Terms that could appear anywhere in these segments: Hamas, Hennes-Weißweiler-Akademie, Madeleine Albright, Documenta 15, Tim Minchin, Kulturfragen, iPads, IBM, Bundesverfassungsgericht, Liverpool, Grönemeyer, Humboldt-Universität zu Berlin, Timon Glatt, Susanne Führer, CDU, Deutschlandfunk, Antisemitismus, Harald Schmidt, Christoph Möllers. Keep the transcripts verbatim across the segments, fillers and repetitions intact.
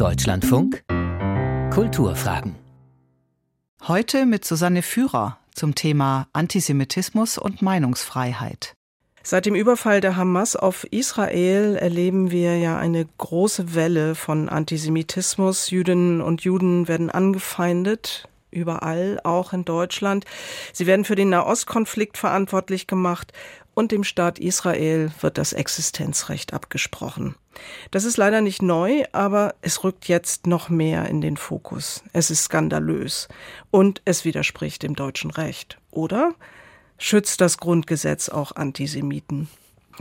Deutschlandfunk Kulturfragen. Heute mit Susanne Führer zum Thema Antisemitismus und Meinungsfreiheit. Seit dem Überfall der Hamas auf Israel erleben wir ja eine große Welle von Antisemitismus. Jüdinnen und Juden werden angefeindet. Überall, auch in Deutschland. Sie werden für den Nahostkonflikt verantwortlich gemacht und dem Staat Israel wird das Existenzrecht abgesprochen. Das ist leider nicht neu, aber es rückt jetzt noch mehr in den Fokus. Es ist skandalös und es widerspricht dem deutschen Recht. Oder schützt das Grundgesetz auch Antisemiten?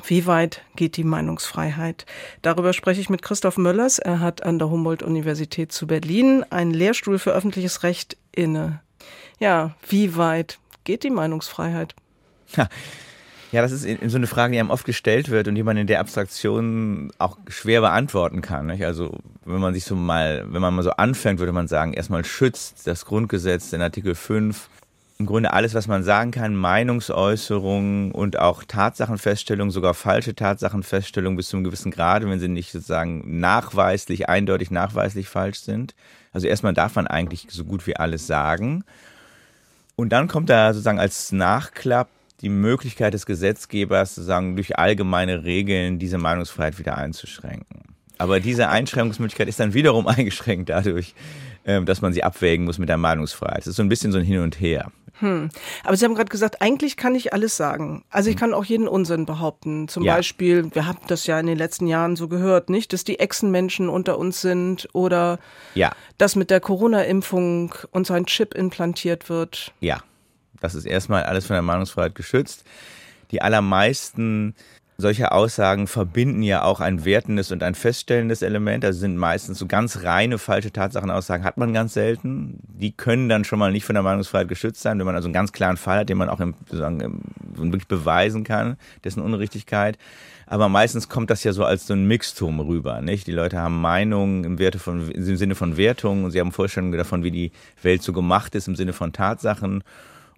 Wie weit geht die Meinungsfreiheit? Darüber spreche ich mit Christoph Möllers. Er hat an der Humboldt-Universität zu Berlin einen Lehrstuhl für öffentliches Recht inne. Ja, wie weit geht die Meinungsfreiheit? Ja, das ist so eine Frage, die einem oft gestellt wird und die man in der Abstraktion auch schwer beantworten kann. Nicht? Also wenn man sich so mal, wenn man mal so anfängt, würde man sagen, erstmal schützt das Grundgesetz den Artikel fünf. Im Grunde alles, was man sagen kann, Meinungsäußerungen und auch Tatsachenfeststellungen, sogar falsche Tatsachenfeststellungen bis zu einem gewissen Grad, wenn sie nicht sozusagen nachweislich, eindeutig nachweislich falsch sind. Also erstmal darf man eigentlich so gut wie alles sagen. Und dann kommt da sozusagen als Nachklapp die Möglichkeit des Gesetzgebers, sozusagen durch allgemeine Regeln diese Meinungsfreiheit wieder einzuschränken. Aber diese Einschränkungsmöglichkeit ist dann wiederum eingeschränkt dadurch, dass man sie abwägen muss mit der Meinungsfreiheit. Das ist so ein bisschen so ein Hin und Her. Hm. Aber Sie haben gerade gesagt, eigentlich kann ich alles sagen. Also ich kann auch jeden Unsinn behaupten. Zum ja. Beispiel, wir haben das ja in den letzten Jahren so gehört, nicht, dass die Echsenmenschen unter uns sind oder ja. dass mit der Corona-Impfung uns ein Chip implantiert wird. Ja, das ist erstmal alles von der Meinungsfreiheit geschützt. Die allermeisten solche Aussagen verbinden ja auch ein wertendes und ein feststellendes Element. Also sind meistens so ganz reine falsche Tatsachenaussagen, hat man ganz selten. Die können dann schon mal nicht von der Meinungsfreiheit geschützt sein, wenn man also einen ganz klaren Fall hat, den man auch im, sozusagen, im, wirklich beweisen kann, dessen Unrichtigkeit. Aber meistens kommt das ja so als so ein Mixtum rüber, nicht? Die Leute haben Meinungen im, Werte von, im Sinne von Wertungen und sie haben Vorstellungen davon, wie die Welt so gemacht ist im Sinne von Tatsachen.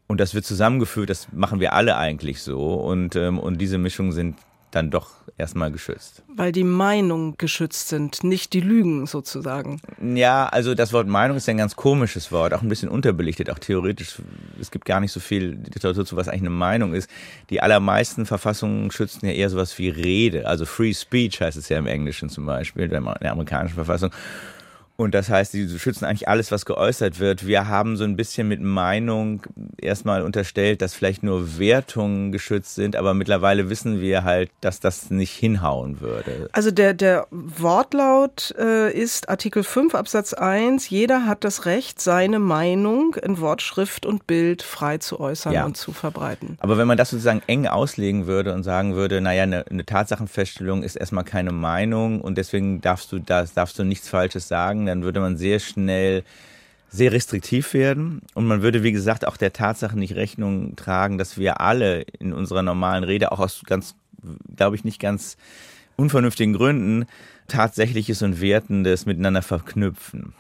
Und das wird zusammengeführt, das machen wir alle eigentlich so. Und, ähm, und diese Mischungen sind dann doch erstmal geschützt. Weil die Meinungen geschützt sind, nicht die Lügen sozusagen. Ja, also das Wort Meinung ist ja ein ganz komisches Wort, auch ein bisschen unterbelichtet, auch theoretisch. Es gibt gar nicht so viel Literatur zu, was eigentlich eine Meinung ist. Die allermeisten Verfassungen schützen ja eher sowas wie Rede, also Free Speech heißt es ja im Englischen zum Beispiel, in der amerikanischen Verfassung. Und das heißt, sie schützen eigentlich alles, was geäußert wird. Wir haben so ein bisschen mit Meinung erstmal unterstellt, dass vielleicht nur Wertungen geschützt sind, aber mittlerweile wissen wir halt, dass das nicht hinhauen würde. Also der, der Wortlaut äh, ist Artikel fünf Absatz eins, jeder hat das Recht, seine Meinung in Wort, Schrift und Bild frei zu äußern ja. und zu verbreiten. Aber wenn man das sozusagen eng auslegen würde und sagen würde, naja, eine, eine Tatsachenfeststellung ist erstmal keine Meinung und deswegen darfst du das, darfst du nichts Falsches sagen, dann würde man sehr schnell sehr restriktiv werden und man würde, wie gesagt, auch der Tatsache nicht Rechnung tragen, dass wir alle in unserer normalen Rede auch aus ganz, glaube ich, nicht ganz unvernünftigen Gründen Tatsächliches und Wertendes miteinander verknüpfen.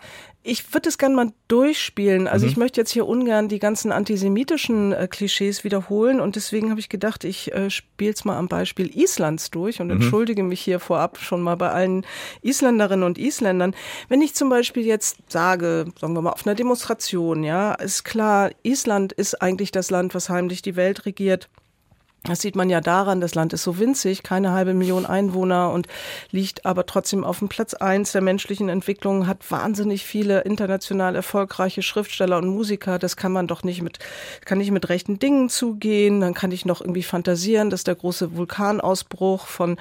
Ich würde es gerne mal durchspielen. Also mhm. ich möchte jetzt hier ungern die ganzen antisemitischen äh, Klischees wiederholen und deswegen habe ich gedacht, ich äh, spiele es mal am Beispiel Islands durch und mhm. entschuldige mich hier vorab schon mal bei allen Isländerinnen und Isländern. Wenn ich zum Beispiel jetzt sage, sagen wir mal auf einer Demonstration, ja, ist klar, Island ist eigentlich das Land, was heimlich die Welt regiert. Das sieht man ja daran, das Land ist so winzig, keine halbe Million Einwohner und liegt aber trotzdem auf dem Platz eins der menschlichen Entwicklung, hat wahnsinnig viele international erfolgreiche Schriftsteller und Musiker. Das kann man doch nicht mit, kann nicht mit rechten Dingen zugehen. Dann kann ich noch irgendwie fantasieren, dass der große Vulkanausbruch von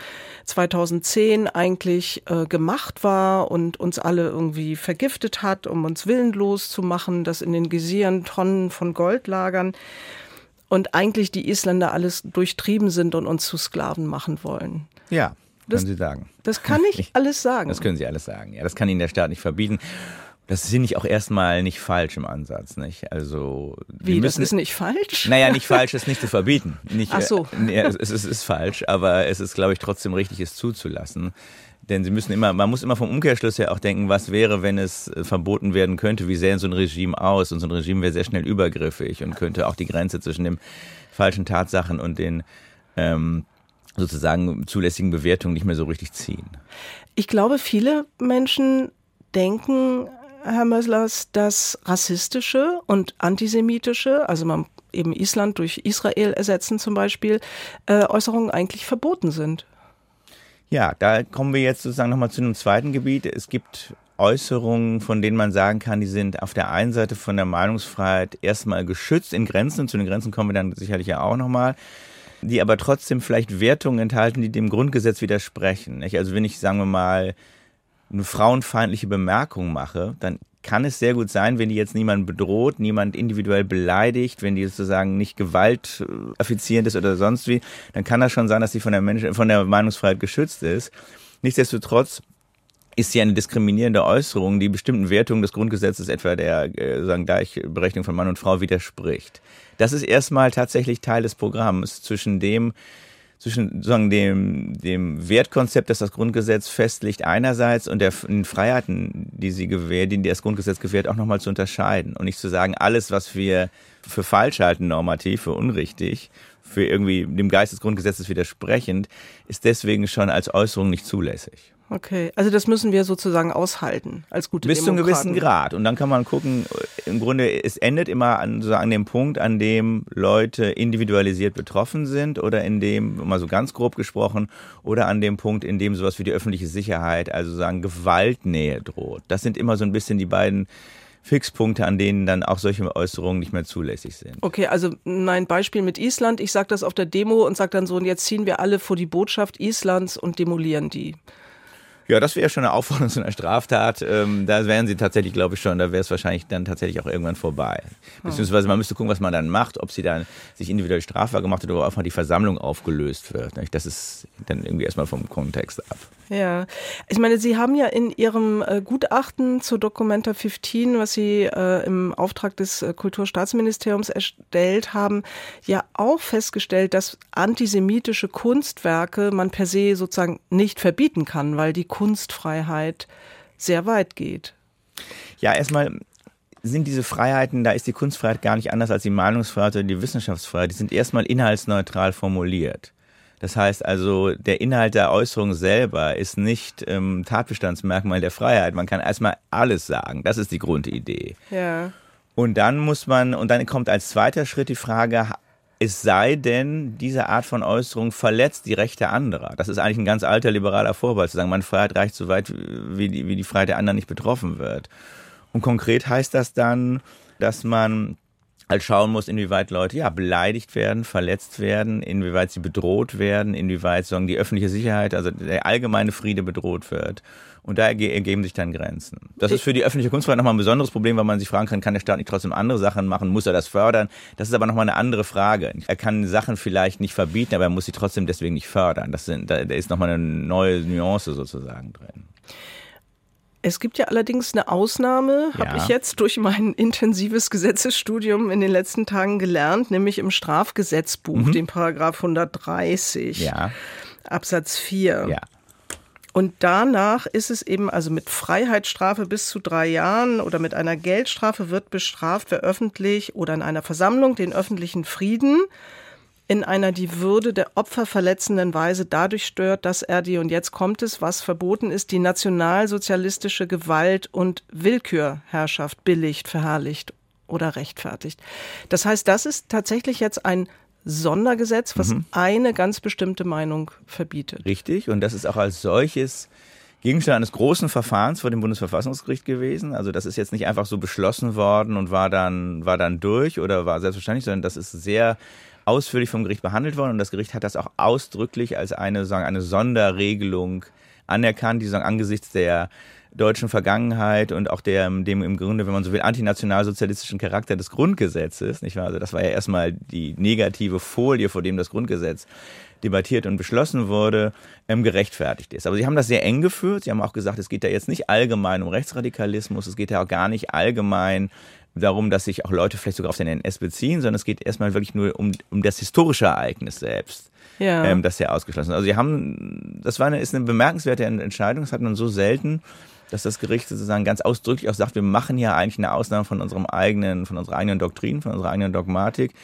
zweitausendzehn eigentlich äh, gemacht war und uns alle irgendwie vergiftet hat, um uns willenlos zu machen, dass in den Gesieren Tonnen von Gold lagern. Und eigentlich die Isländer alles durchtrieben sind und uns zu Sklaven machen wollen. Ja, das können Sie sagen. Das kann ich alles sagen. Das können Sie alles sagen. Ja, das kann Ihnen der Staat nicht verbieten. Das ist nicht auch erstmal nicht falsch im Ansatz, nicht? Also wie, wir müssen, das ist nicht falsch? Naja, nicht falsch ist nicht zu verbieten. Nicht, Ach so. Äh, ja, es, es ist falsch, aber es ist, glaube ich, trotzdem richtig, es zuzulassen. Denn sie müssen immer, man muss immer vom Umkehrschluss her auch denken, was wäre, wenn es verboten werden könnte? Wie sähe so ein Regime aus? Und so ein Regime wäre sehr schnell übergriffig und könnte auch die Grenze zwischen den falschen Tatsachen und den ähm, sozusagen zulässigen Bewertungen nicht mehr so richtig ziehen. Ich glaube, viele Menschen denken, Herr Möllers, dass rassistische und antisemitische, also man eben Island durch Israel ersetzen zum Beispiel, äh, Äußerungen eigentlich verboten sind? Ja, da kommen wir jetzt sozusagen nochmal zu einem zweiten Gebiet. Es gibt Äußerungen, von denen man sagen kann, die sind auf der einen Seite von der Meinungsfreiheit erstmal geschützt in Grenzen. Zu den Grenzen kommen wir dann sicherlich ja auch nochmal. Die aber trotzdem vielleicht Wertungen enthalten, die dem Grundgesetz widersprechen. Also wenn ich, sagen wir mal, eine frauenfeindliche Bemerkung mache, dann kann es sehr gut sein, wenn die jetzt niemand bedroht, niemand individuell beleidigt, wenn die sozusagen nicht gewaltaffizierend ist oder sonst wie, dann kann das schon sein, dass sie von der Mensch, von der Meinungsfreiheit geschützt ist. Nichtsdestotrotz ist sie eine diskriminierende Äußerung, die bestimmten Wertungen des Grundgesetzes, etwa der äh, sagen Gleichberechtigung von Mann und Frau, widerspricht. Das ist erstmal tatsächlich Teil des Programms zwischen dem, zwischen sagen, dem, dem Wertkonzept, das das Grundgesetz festlegt einerseits und der, den Freiheiten, die sie gewährt, die das Grundgesetz gewährt, auch nochmal zu unterscheiden und nicht zu sagen, alles, was wir für falsch halten normativ, für unrichtig, für irgendwie dem Geist des Grundgesetzes widersprechend, ist deswegen schon als Äußerung nicht zulässig. Okay, also das müssen wir sozusagen aushalten als gute Demokraten. Bis zu einem gewissen Grad. Und dann kann man gucken, im Grunde, es endet immer an, so an dem Punkt, an dem Leute individualisiert betroffen sind oder in dem, mal so ganz grob gesprochen, oder an dem Punkt, in dem sowas wie die öffentliche Sicherheit, also sagen Gewaltnähe droht. Das sind immer so ein bisschen die beiden Fixpunkte, an denen dann auch solche Äußerungen nicht mehr zulässig sind. Okay, also mein Beispiel mit Island, ich sage das auf der Demo und sage dann so, und jetzt ziehen wir alle vor die Botschaft Islands und demolieren die. Ja, das wäre schon eine Aufforderung zu einer Straftat. Ähm, da wären sie tatsächlich, glaube ich schon, da wäre es wahrscheinlich dann tatsächlich auch irgendwann vorbei. Beziehungsweise man müsste gucken, was man dann macht, ob sie dann sich individuell strafbar gemacht hat oder einfach die Versammlung aufgelöst wird. Das ist dann irgendwie erstmal vom Kontext ab. Ja, ich meine, Sie haben ja in Ihrem Gutachten zur Documenta fünfzehn, was Sie äh, im Auftrag des Kulturstaatsministeriums erstellt haben, ja auch festgestellt, dass antisemitische Kunstwerke man per se sozusagen nicht verbieten kann, weil die Kunstfreiheit sehr weit geht. Ja, erstmal sind diese Freiheiten, da ist die Kunstfreiheit gar nicht anders als die Meinungsfreiheit oder die Wissenschaftsfreiheit, die sind erstmal inhaltsneutral formuliert. Das heißt also, der Inhalt der Äußerung selber ist nicht ähm, Tatbestandsmerkmal der Freiheit. Man kann erstmal alles sagen. Das ist die Grundidee. Ja. Und dann muss man, und dann kommt als zweiter Schritt die Frage, es sei denn, diese Art von Äußerung verletzt die Rechte anderer. Das ist eigentlich ein ganz alter liberaler Vorbehalt, zu sagen, meine Freiheit reicht so weit, wie die, wie die Freiheit der anderen nicht betroffen wird. Und konkret heißt das dann, dass man halt schauen muss, inwieweit Leute ja beleidigt werden, verletzt werden, inwieweit sie bedroht werden, inwieweit sagen, die öffentliche Sicherheit, also der allgemeine Friede bedroht wird. Und da ergeben sich dann Grenzen. Das ist für die öffentliche Kunstfreiheit nochmal ein besonderes Problem, weil man sich fragen kann, kann der Staat nicht trotzdem andere Sachen machen? Muss er das fördern? Das ist aber nochmal eine andere Frage. Er kann Sachen vielleicht nicht verbieten, aber er muss sie trotzdem deswegen nicht fördern. Das sind, da ist nochmal eine neue Nuance sozusagen drin. Es gibt ja allerdings eine Ausnahme, ja. Habe ich jetzt durch mein intensives Gesetzesstudium in den letzten Tagen gelernt, nämlich im Strafgesetzbuch, mhm. den Paragraph hundertdreißig, ja. Absatz vier. Ja. Und danach ist es eben, also mit Freiheitsstrafe bis zu drei Jahren oder mit einer Geldstrafe wird bestraft, wer öffentlich oder in einer Versammlung den öffentlichen Frieden in einer die Würde der Opfer verletzenden Weise dadurch stört, dass er die, und jetzt kommt es, was verboten ist, die nationalsozialistische Gewalt und Willkürherrschaft billigt, verherrlicht oder rechtfertigt. Das heißt, das ist tatsächlich jetzt ein Sondergesetz, was mhm. eine ganz bestimmte Meinung verbietet. Richtig, und das ist auch als solches Gegenstand eines großen Verfahrens vor dem Bundesverfassungsgericht gewesen. Also das ist jetzt nicht einfach so beschlossen worden und war dann, war dann durch oder war selbstverständlich, sondern das ist sehr ausführlich vom Gericht behandelt worden und das Gericht hat das auch ausdrücklich als eine, sagen, eine Sonderregelung anerkannt, die sagen, angesichts der deutschen Vergangenheit und auch der, dem im Grunde, wenn man so will, antinationalsozialistischen Charakter des Grundgesetzes, nicht wahr? Also das war ja erstmal die negative Folie, vor dem das Grundgesetz debattiert und beschlossen wurde, ähm, gerechtfertigt ist. Aber sie haben das sehr eng geführt. Sie haben auch gesagt, es geht da jetzt nicht allgemein um Rechtsradikalismus, es geht da auch gar nicht allgemein darum, dass sich auch Leute vielleicht sogar auf den N S beziehen, sondern es geht erstmal wirklich nur um, um das historische Ereignis selbst, ja. ähm, das ja ausgeschlossen ist. Also sie haben, das war eine, ist eine bemerkenswerte Entscheidung, das hat man so selten, dass das Gericht sozusagen ganz ausdrücklich auch sagt, wir machen ja eigentlich eine Ausnahme von unserem eigenen, von unserer eigenen Doktrin, von unserer eigenen Dogmatik,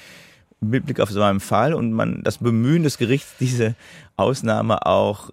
mit Blick auf so einen Fall und man das Bemühen des Gerichts, diese Ausnahme auch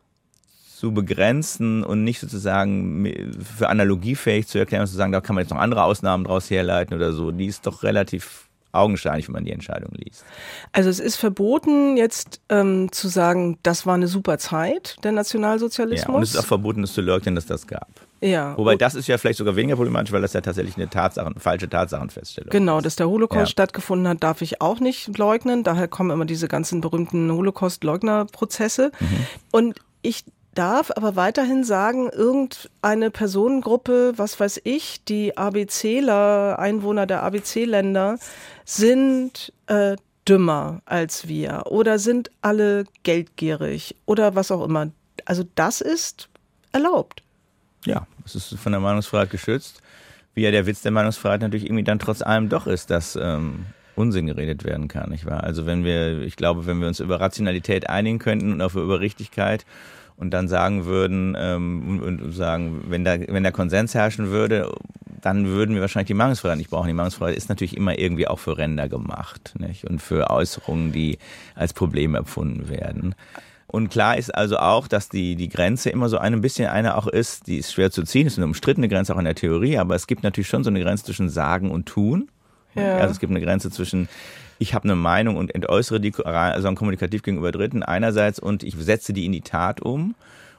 zu begrenzen und nicht sozusagen für analogiefähig zu erklären, zu sagen, da kann man jetzt noch andere Ausnahmen draus herleiten oder so, die ist doch relativ augenscheinlich, wenn man die Entscheidung liest. Also es ist verboten, jetzt ähm, zu sagen, das war eine super Zeit, der Nationalsozialismus. Ja, und es ist auch verboten, es zu leugnen, dass das gab. Ja. Wobei das ist ja vielleicht sogar weniger problematisch, weil das ja tatsächlich eine Tatsachen, falsche Tatsachenfeststellung ist. Genau, dass der Holocaust ja. stattgefunden hat, darf ich auch nicht leugnen. Daher kommen immer diese ganzen berühmten Holocaust-Leugner-Prozesse. Mhm. Und ich darf aber weiterhin sagen, irgendeine Personengruppe, was weiß ich, die ABCler, Einwohner der A B C-Länder, sind äh, dümmer als wir oder sind alle geldgierig oder was auch immer. Also das ist erlaubt. Ja, es ist von der Meinungsfreiheit geschützt, wie ja der Witz der Meinungsfreiheit natürlich irgendwie dann trotz allem doch ist, dass ähm, Unsinn geredet werden kann, nicht wahr? Also wenn wir, ich glaube, wenn wir uns über Rationalität einigen könnten und auch über Richtigkeit und dann sagen würden, ähm, und sagen, wenn da, wenn der Konsens herrschen würde, dann würden wir wahrscheinlich die Meinungsfreiheit nicht brauchen. Die Meinungsfreiheit ist natürlich immer irgendwie auch für Ränder gemacht, nicht? Und für Äußerungen, die als Problem empfunden werden. Und klar ist also auch, dass die, die Grenze immer so ein bisschen eine auch ist, die ist schwer zu ziehen, ist eine umstrittene Grenze auch in der Theorie, aber es gibt natürlich schon so eine Grenze zwischen Sagen und Tun. Ja. Also es gibt eine Grenze zwischen, ich habe eine Meinung und entäußere die, also kommunikativ gegenüber Dritten einerseits und ich setze die in die Tat um.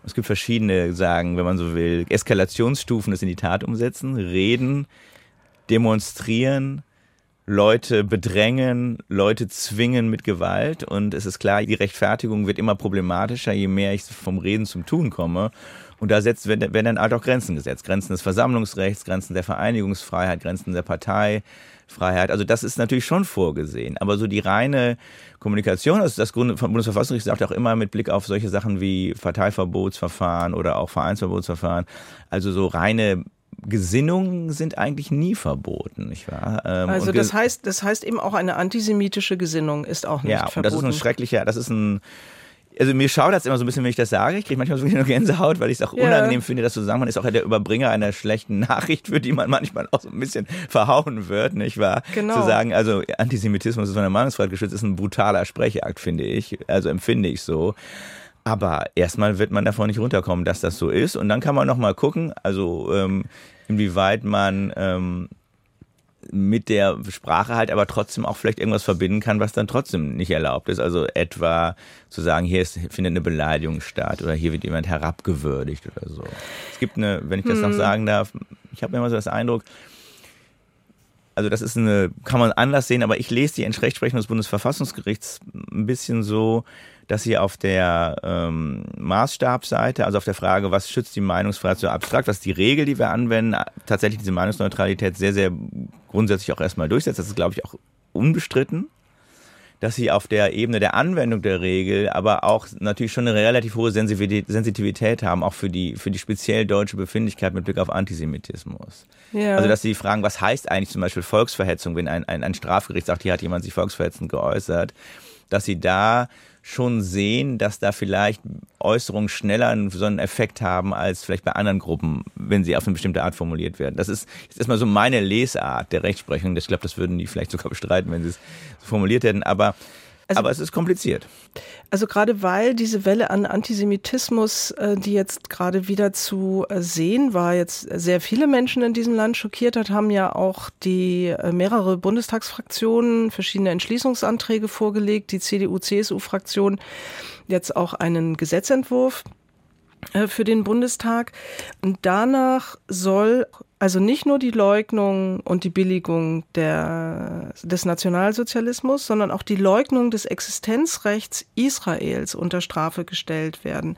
Es gibt verschiedene, sagen, wenn man so will, Eskalationsstufen, das in die Tat umsetzen, reden, demonstrieren, Leute bedrängen, Leute zwingen mit Gewalt und es ist klar, die Rechtfertigung wird immer problematischer, je mehr ich vom Reden zum Tun komme und da setzt, werden dann halt auch Grenzen gesetzt, Grenzen des Versammlungsrechts, Grenzen der Vereinigungsfreiheit, Grenzen der Parteifreiheit, also das ist natürlich schon vorgesehen, aber so die reine Kommunikation, also das Bundesverfassungsgericht sagt auch immer mit Blick auf solche Sachen wie Parteiverbotsverfahren oder auch Vereinsverbotsverfahren, also so reine Gesinnungen sind eigentlich nie verboten, nicht wahr? Ähm, also das heißt, das heißt eben auch eine antisemitische Gesinnung ist auch nicht ja, verboten. Ja, das ist ein schrecklicher, das ist ein, also mir schaudert es immer so ein bisschen, wenn ich das sage. Ich kriege manchmal so eine Gänsehaut, weil ich es auch ja. unangenehm finde, dass so sagen, man ist auch der Überbringer einer schlechten Nachricht, für die man manchmal auch so ein bisschen verhauen wird, nicht wahr? Genau. Zu sagen, also Antisemitismus ist von der Meinungsfreiheit geschützt, ist ein brutaler Sprechakt, finde ich, also empfinde ich so. Aber erstmal wird man davon nicht runterkommen, dass das so ist. Und dann kann man nochmal gucken, also ähm, inwieweit man ähm, mit der Sprache halt aber trotzdem auch vielleicht irgendwas verbinden kann, was dann trotzdem nicht erlaubt ist. Also etwa zu sagen, hier ist, findet eine Beleidigung statt oder hier wird jemand herabgewürdigt oder so. Es gibt eine, wenn ich das hm. noch sagen darf, ich habe immer so das Eindruck, also das ist eine, kann man anders sehen, aber ich lese die Rechtsprechung des Bundesverfassungsgerichts ein bisschen so, dass sie auf der ähm, Maßstabseite, also auf der Frage, was schützt die Meinungsfreiheit so abstrakt, was die Regel, die wir anwenden, tatsächlich diese Meinungsneutralität sehr, sehr grundsätzlich auch erstmal durchsetzt. Das ist, glaube ich, auch unbestritten, dass sie auf der Ebene der Anwendung der Regel aber auch natürlich schon eine relativ hohe Sensitivität haben, auch für die, für die speziell deutsche Befindlichkeit mit Blick auf Antisemitismus. Ja. Also dass sie fragen, was heißt eigentlich zum Beispiel Volksverhetzung, wenn ein, ein, ein Strafgericht sagt, hier hat jemand sich volksverhetzend geäußert, dass sie da schon sehen, dass da vielleicht Äußerungen schneller einen, so einen Effekt haben als vielleicht bei anderen Gruppen, wenn sie auf eine bestimmte Art formuliert werden. Das ist jetzt erstmal so meine Lesart der Rechtsprechung. Ich glaube, das würden die vielleicht sogar bestreiten, wenn sie es so formuliert hätten. Aber, also, aber es ist kompliziert. Also gerade weil diese Welle an Antisemitismus, die jetzt gerade wieder zu sehen war, jetzt sehr viele Menschen in diesem Land schockiert hat, haben ja auch die mehrere Bundestagsfraktionen verschiedene Entschließungsanträge vorgelegt, die C D U C S U-Fraktion jetzt auch einen Gesetzentwurf für den Bundestag. Und danach soll also nicht nur die Leugnung und die Billigung der, des Nationalsozialismus, sondern auch die Leugnung des Existenzrechts Israels unter Strafe gestellt werden.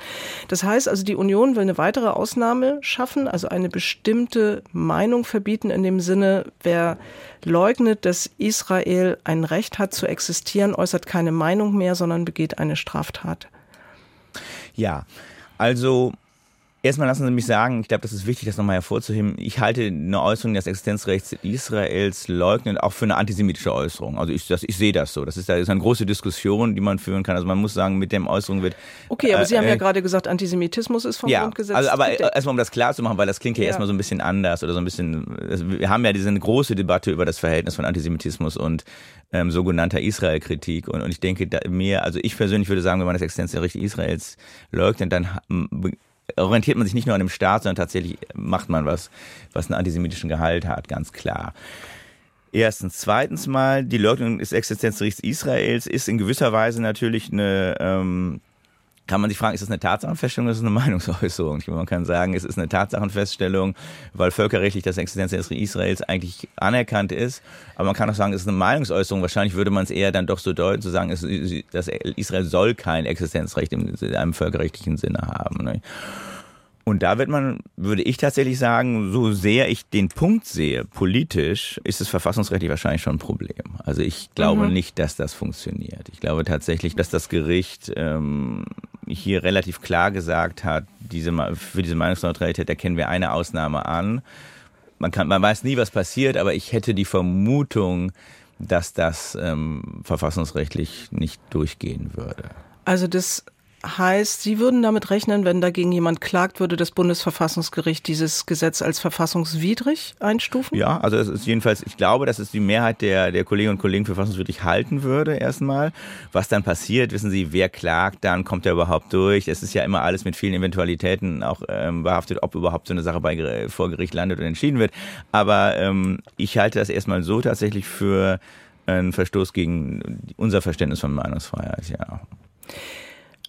Das heißt also, die Union will eine weitere Ausnahme schaffen, also eine bestimmte Meinung verbieten in dem Sinne, wer leugnet, dass Israel ein Recht hat zu existieren, äußert keine Meinung mehr, sondern begeht eine Straftat. Ja, also erstmal lassen Sie mich sagen, ich glaube, das ist wichtig, das nochmal hervorzuheben. Ich halte eine Äußerung des Existenzrechts Israels leugnen auch für eine antisemitische Äußerung. Also ich, das, ich sehe das so. Das ist, das ist eine große Diskussion, die man führen kann. Also man muss sagen, mit dem Äußerung wird... Okay, aber äh, Sie haben ja äh, gerade gesagt, Antisemitismus ist vom ja, Grundgesetz... Ja, also, aber erstmal um das klar zu machen, weil das klingt ja, ja erstmal so ein bisschen anders oder so ein bisschen... Also wir haben ja diese große Debatte über das Verhältnis von Antisemitismus und ähm, sogenannter Israel-Kritik. Und, und ich denke, da, mir, also ich persönlich würde sagen, wenn man das Existenzrecht Israels leugnet, dann... orientiert man sich nicht nur an dem Staat, sondern tatsächlich macht man was, was einen antisemitischen Gehalt hat, ganz klar. Erstens. Zweitens mal, die Leugnung des Existenzrechts Israels ist in gewisser Weise natürlich eine, ähm, kann man sich fragen, ist das eine Tatsachenfeststellung oder ist das eine Meinungsäußerung? Ich meine, man kann sagen, es ist eine Tatsachenfeststellung, weil völkerrechtlich das Existenzrecht Israels eigentlich anerkannt ist. Aber man kann auch sagen, es ist eine Meinungsäußerung. Wahrscheinlich würde man es eher dann doch so deuten, zu sagen, es, dass Israel soll kein Existenzrecht in einem völkerrechtlichen Sinne haben, ne? Und da wird man, würde ich tatsächlich sagen, so sehr ich den Punkt sehe, politisch, ist es verfassungsrechtlich wahrscheinlich schon ein Problem. Also ich glaube mhm. nicht, dass das funktioniert. Ich glaube tatsächlich, dass das Gericht ähm, hier relativ klar gesagt hat, diese, für diese Meinungsneutralität erkennen wir eine Ausnahme an. Man kann, man weiß nie, was passiert, aber ich hätte die Vermutung, dass das ähm, verfassungsrechtlich nicht durchgehen würde. Also das heißt, Sie würden damit rechnen, wenn dagegen jemand klagt, würde das Bundesverfassungsgericht dieses Gesetz als verfassungswidrig einstufen? Ja, also es ist jedenfalls, ich glaube, dass es die Mehrheit der, der Kolleginnen und Kollegen für verfassungswidrig halten würde erstmal. Was dann passiert, wissen Sie, wer klagt, dann kommt er überhaupt durch. Es ist ja immer alles mit vielen Eventualitäten auch ähm, behaftet, ob überhaupt so eine Sache bei, vor Gericht landet oder entschieden wird. Aber ähm, ich halte das erstmal so tatsächlich für einen Verstoß gegen unser Verständnis von Meinungsfreiheit, ja.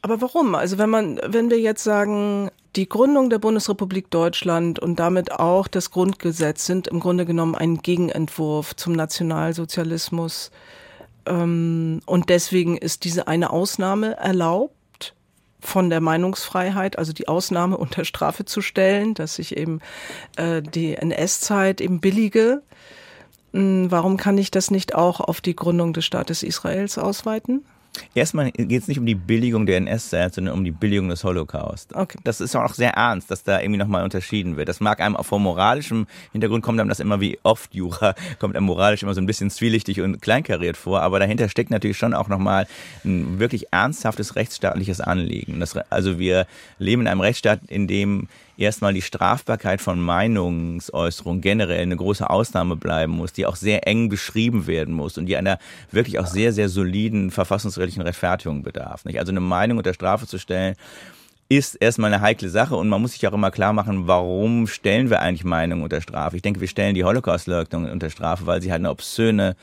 Aber warum? Also wenn man, wenn wir jetzt sagen, die Gründung der Bundesrepublik Deutschland und damit auch das Grundgesetz sind im Grunde genommen ein Gegenentwurf zum Nationalsozialismus, ähm, und deswegen ist diese eine Ausnahme erlaubt von der Meinungsfreiheit, also die Ausnahme unter Strafe zu stellen, dass ich eben äh, die N S-Zeit eben billige. Ähm, warum kann ich das nicht auch auf die Gründung des Staates Israels ausweiten? Erstmal geht es nicht um die Billigung der N S-Zeit, sondern um die Billigung des Holocaust. Okay. Das ist auch sehr ernst, dass da irgendwie nochmal unterschieden wird. Das mag einem auch vor moralischem Hintergrund, kommt einem das immer wie oft, Jura, kommt einem moralisch immer so ein bisschen zwielichtig und kleinkariert vor, aber dahinter steckt natürlich schon auch nochmal ein wirklich ernsthaftes rechtsstaatliches Anliegen. Das, also wir leben in einem Rechtsstaat, in dem erstmal die Strafbarkeit von Meinungsäußerungen generell eine große Ausnahme bleiben muss, die auch sehr eng beschrieben werden muss und die einer wirklich auch sehr, sehr soliden verfassungsrechtlichen Rechtfertigung bedarf. Nicht? Also eine Meinung unter Strafe zu stellen, ist erstmal eine heikle Sache und man muss sich auch immer klar machen, warum stellen wir eigentlich Meinungen unter Strafe? Ich denke, wir stellen die Holocaust-Leugnung unter Strafe, weil sie halt eine obszöne,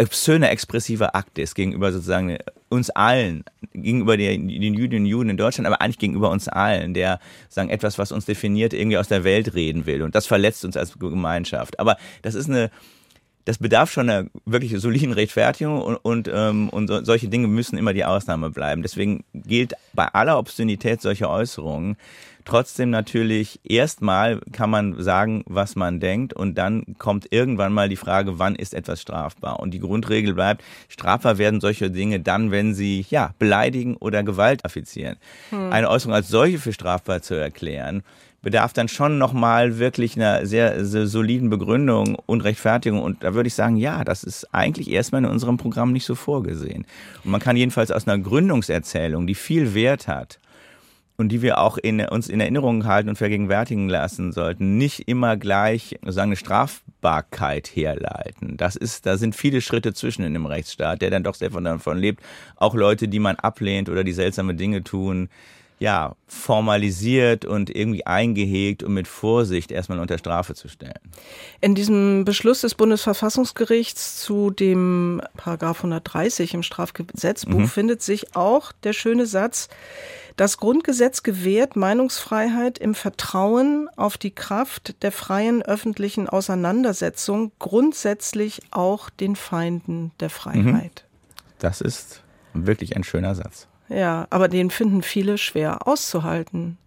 obszöne expressiver Akt ist gegenüber sozusagen uns allen, gegenüber den Jüdinnen und Juden in Deutschland, aber eigentlich gegenüber uns allen, der sagen etwas, was uns definiert, irgendwie aus der Welt reden will. Und das verletzt uns als Gemeinschaft. Aber das ist eine, das bedarf schon einer wirklich soliden Rechtfertigung und, und, ähm, und so, solche Dinge müssen immer die Ausnahme bleiben. Deswegen gilt bei aller Obszönität solcher Äußerungen trotzdem natürlich, erstmal kann man sagen, was man denkt und dann kommt irgendwann mal die Frage, wann ist etwas strafbar? Und die Grundregel bleibt, strafbar werden solche Dinge dann, wenn sie ja beleidigen oder Gewalt affizieren. Hm. Eine Äußerung als solche für strafbar zu erklären, bedarf dann schon nochmal wirklich einer sehr, sehr soliden Begründung und Rechtfertigung. Und da würde ich sagen, ja, das ist eigentlich erstmal in unserem Programm nicht so vorgesehen. Und man kann jedenfalls aus einer Gründungserzählung, die viel Wert hat, und die wir auch in, uns in Erinnerung halten und vergegenwärtigen lassen sollten, nicht immer gleich sozusagen eine Strafbarkeit herleiten. Das ist, da sind viele Schritte zwischen in dem Rechtsstaat, der dann doch sehr von davon lebt, auch Leute, die man ablehnt oder die seltsame Dinge tun, ja, formalisiert und irgendwie eingehegt und mit Vorsicht erstmal unter Strafe zu stellen. In diesem Beschluss des Bundesverfassungsgerichts zu dem Paragraph hundertdreißig im Strafgesetzbuch mhm. findet sich auch der schöne Satz, das Grundgesetz gewährt Meinungsfreiheit im Vertrauen auf die Kraft der freien öffentlichen Auseinandersetzung, grundsätzlich auch den Feinden der Freiheit. Mhm. Das ist wirklich ein schöner Satz. Ja, aber den finden viele schwer auszuhalten.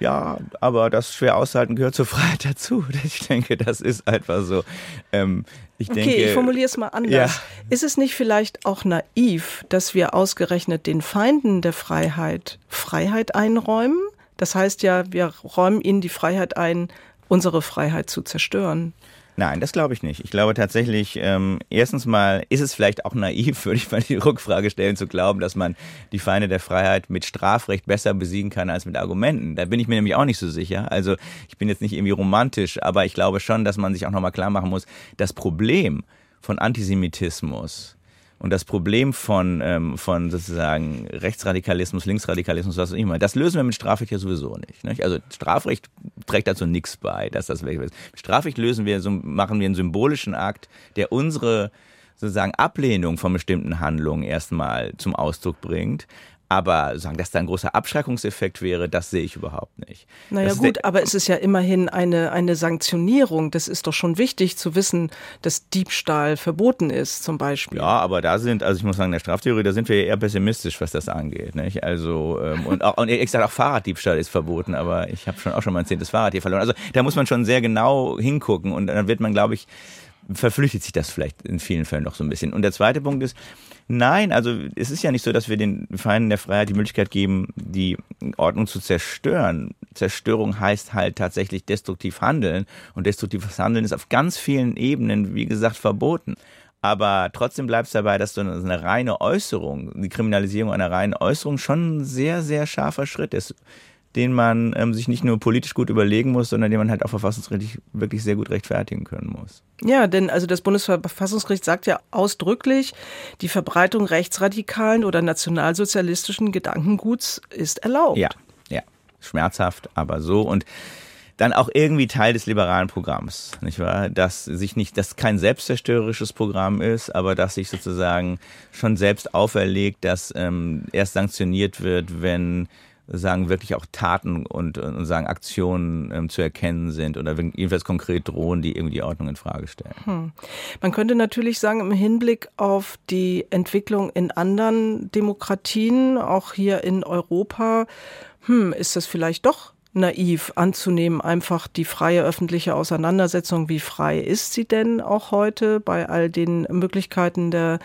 Ja, aber das schwer auszuhalten gehört zur Freiheit dazu. Ich denke, das ist einfach so. Ähm, ich okay, denke, ich formuliere es mal anders. Ja. Ist es nicht vielleicht auch naiv, dass wir ausgerechnet den Feinden der Freiheit Freiheit einräumen? Das heißt ja, wir räumen ihnen die Freiheit ein, unsere Freiheit zu zerstören. Nein, das glaube ich nicht. Ich glaube tatsächlich, ähm, erstens mal ist es vielleicht auch naiv, würde ich mal die Rückfrage stellen, zu glauben, dass man die Feinde der Freiheit mit Strafrecht besser besiegen kann als mit Argumenten. Da bin ich mir nämlich auch nicht so sicher. Also ich bin jetzt nicht irgendwie romantisch, aber ich glaube schon, dass man sich auch nochmal klar machen muss, das Problem von Antisemitismus Und das Problem von, ähm, von sozusagen Rechtsradikalismus, Linksradikalismus, was auch immer, das lösen wir mit Strafrecht ja sowieso nicht, nicht? Also Strafrecht trägt dazu nichts bei, dass das weg ist. Mit Strafrecht lösen wir, so machen wir einen symbolischen Akt, der unsere sozusagen Ablehnung von bestimmten Handlungen erstmal zum Ausdruck bringt. Aber sagen, dass da ein großer Abschreckungseffekt wäre, das sehe ich überhaupt nicht. Naja gut, aber es ist ja immerhin eine, eine Sanktionierung. Das ist doch schon wichtig zu wissen, dass Diebstahl verboten ist zum Beispiel. Ja, aber da sind, also ich muss sagen, in der Straftheorie, da sind wir eher pessimistisch, was das angeht. Nicht? Also, ähm, und auch, und ich sage auch, Fahrraddiebstahl ist verboten, aber ich habe schon auch schon mein zehntes Fahrrad hier verloren. Also da muss man schon sehr genau hingucken und dann wird man, glaube ich, verflüchtigt sich das vielleicht in vielen Fällen noch so ein bisschen. Und der zweite Punkt ist, nein, also es ist ja nicht so, dass wir den Feinden der Freiheit die Möglichkeit geben, die Ordnung zu zerstören. Zerstörung heißt halt tatsächlich destruktiv handeln. Und destruktives Handeln ist auf ganz vielen Ebenen, wie gesagt, verboten. Aber trotzdem bleibt es dabei, dass so eine reine Äußerung, die Kriminalisierung einer reinen Äußerung schon ein sehr, sehr scharfer Schritt ist, den man ähm, sich nicht nur politisch gut überlegen muss, sondern den man halt auch verfassungsrechtlich wirklich sehr gut rechtfertigen können muss. Ja, denn also das Bundesverfassungsgericht sagt ja ausdrücklich, die Verbreitung rechtsradikalen oder nationalsozialistischen Gedankenguts ist erlaubt. Ja, ja, schmerzhaft, aber so und dann auch irgendwie Teil des liberalen Programms, nicht wahr? Dass sich nicht, dass kein selbstzerstörerisches Programm ist, aber dass sich sozusagen schon selbst auferlegt, dass ähm, erst sanktioniert wird, wenn sagen wirklich auch Taten und, und sagen Aktionen ähm, zu erkennen sind oder jedenfalls konkret drohen, die irgendwie die Ordnung in Frage stellen. Hm. Man könnte natürlich sagen, im Hinblick auf die Entwicklung in anderen Demokratien, auch hier in Europa, hm, ist das vielleicht doch naiv anzunehmen, einfach die freie öffentliche Auseinandersetzung, wie frei ist sie denn auch heute bei all den Möglichkeiten der,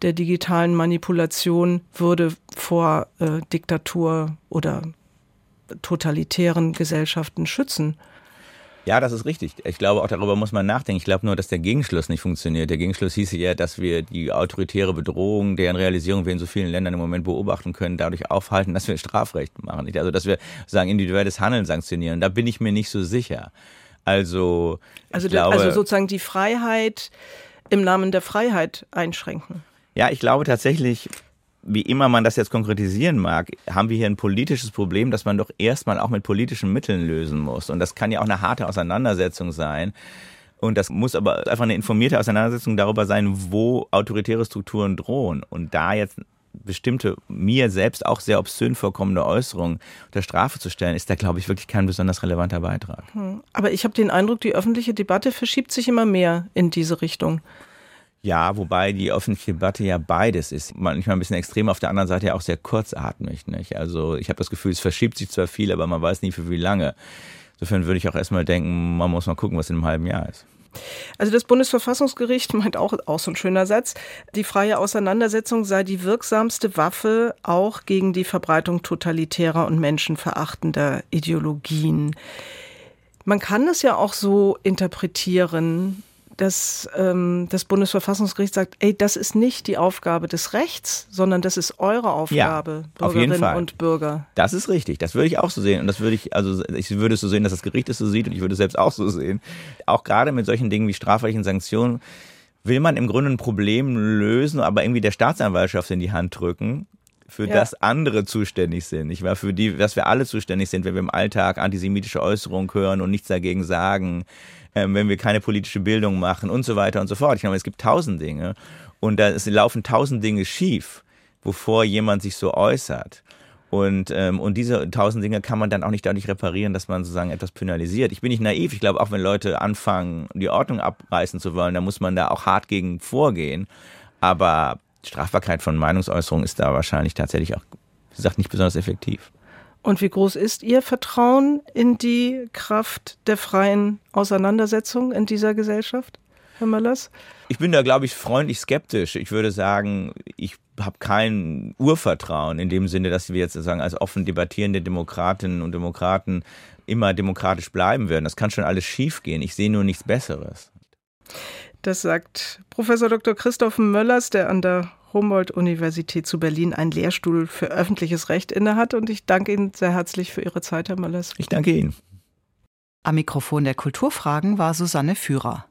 der digitalen Manipulation, würde vor äh, Diktatur oder totalitären Gesellschaften schützen? Ja, das ist richtig. Ich glaube, auch darüber muss man nachdenken. Ich glaube nur, dass der Gegenschluss nicht funktioniert. Der Gegenschluss hieße ja, dass wir die autoritäre Bedrohung, deren Realisierung wir in so vielen Ländern im Moment beobachten können, dadurch aufhalten, dass wir Strafrecht machen. Also, dass wir sagen, individuelles Handeln sanktionieren. Da bin ich mir nicht so sicher. Also, also, ich glaube, also sozusagen die Freiheit im Namen der Freiheit einschränken. Ja, ich glaube tatsächlich, wie immer man das jetzt konkretisieren mag, haben wir hier ein politisches Problem, das man doch erstmal auch mit politischen Mitteln lösen muss. Und das kann ja auch eine harte Auseinandersetzung sein. Und das muss aber einfach eine informierte Auseinandersetzung darüber sein, wo autoritäre Strukturen drohen. Und da jetzt bestimmte, mir selbst auch sehr obszön vorkommende Äußerungen unter Strafe zu stellen, ist da, glaube ich, wirklich kein besonders relevanter Beitrag. Aber ich habe den Eindruck, die öffentliche Debatte verschiebt sich immer mehr in diese Richtung. Ja, wobei die öffentliche Debatte ja beides ist. Manchmal ein bisschen extrem, auf der anderen Seite ja auch sehr kurzatmig, nicht? Also ich habe das Gefühl, es verschiebt sich zwar viel, aber man weiß nie für wie lange. Insofern würde ich auch erstmal denken, man muss mal gucken, was in einem halben Jahr ist. Also das Bundesverfassungsgericht meint auch, auch so ein schöner Satz, die freie Auseinandersetzung sei die wirksamste Waffe auch gegen die Verbreitung totalitärer und menschenverachtender Ideologien. Man kann das ja auch so interpretieren, dass ähm, das Bundesverfassungsgericht sagt, ey, das ist nicht die Aufgabe des Rechts, sondern das ist eure Aufgabe, ja, Bürgerinnen und Bürger. Das ist richtig, das würde ich auch so sehen. Und das würde ich, also ich würde es so sehen, dass das Gericht es so sieht und ich würde es selbst auch so sehen. Auch gerade mit solchen Dingen wie strafrechtlichen Sanktionen will man im Grunde ein Problem lösen, aber irgendwie der Staatsanwaltschaft in die Hand drücken, für ja. das andere zuständig sind. Ich war für die, dass wir alle zuständig sind, wenn wir im Alltag antisemitische Äußerungen hören und nichts dagegen sagen, ähm, wenn wir keine politische Bildung machen und so weiter und so fort. Ich glaube, es gibt tausend Dinge und da laufen tausend Dinge schief, wovor jemand sich so äußert. Und, ähm, und diese tausend Dinge kann man dann auch nicht dadurch reparieren, dass man sozusagen etwas penalisiert. Ich bin nicht naiv. Ich glaube, auch wenn Leute anfangen, die Ordnung abreißen zu wollen, dann muss man da auch hart gegen vorgehen. Aber Strafbarkeit von Meinungsäußerung ist da wahrscheinlich tatsächlich auch, wie gesagt, nicht besonders effektiv. Und wie groß ist Ihr Vertrauen in die Kraft der freien Auseinandersetzung in dieser Gesellschaft, Herr Möllers? Ich bin da, glaube ich, freundlich skeptisch. Ich würde sagen, ich habe kein Urvertrauen in dem Sinne, dass wir jetzt sozusagen als offen debattierende Demokratinnen und Demokraten immer demokratisch bleiben werden. Das kann schon alles schiefgehen. Ich sehe nur nichts Besseres. Das sagt Professor Doktor Christoph Möllers, der an der Humboldt-Universität zu Berlin einen Lehrstuhl für öffentliches Recht innehat. Und ich danke Ihnen sehr herzlich für Ihre Zeit, Herr Möllers. Ich danke Ihnen. Am Mikrofon der Kulturfragen war Susanne Führer.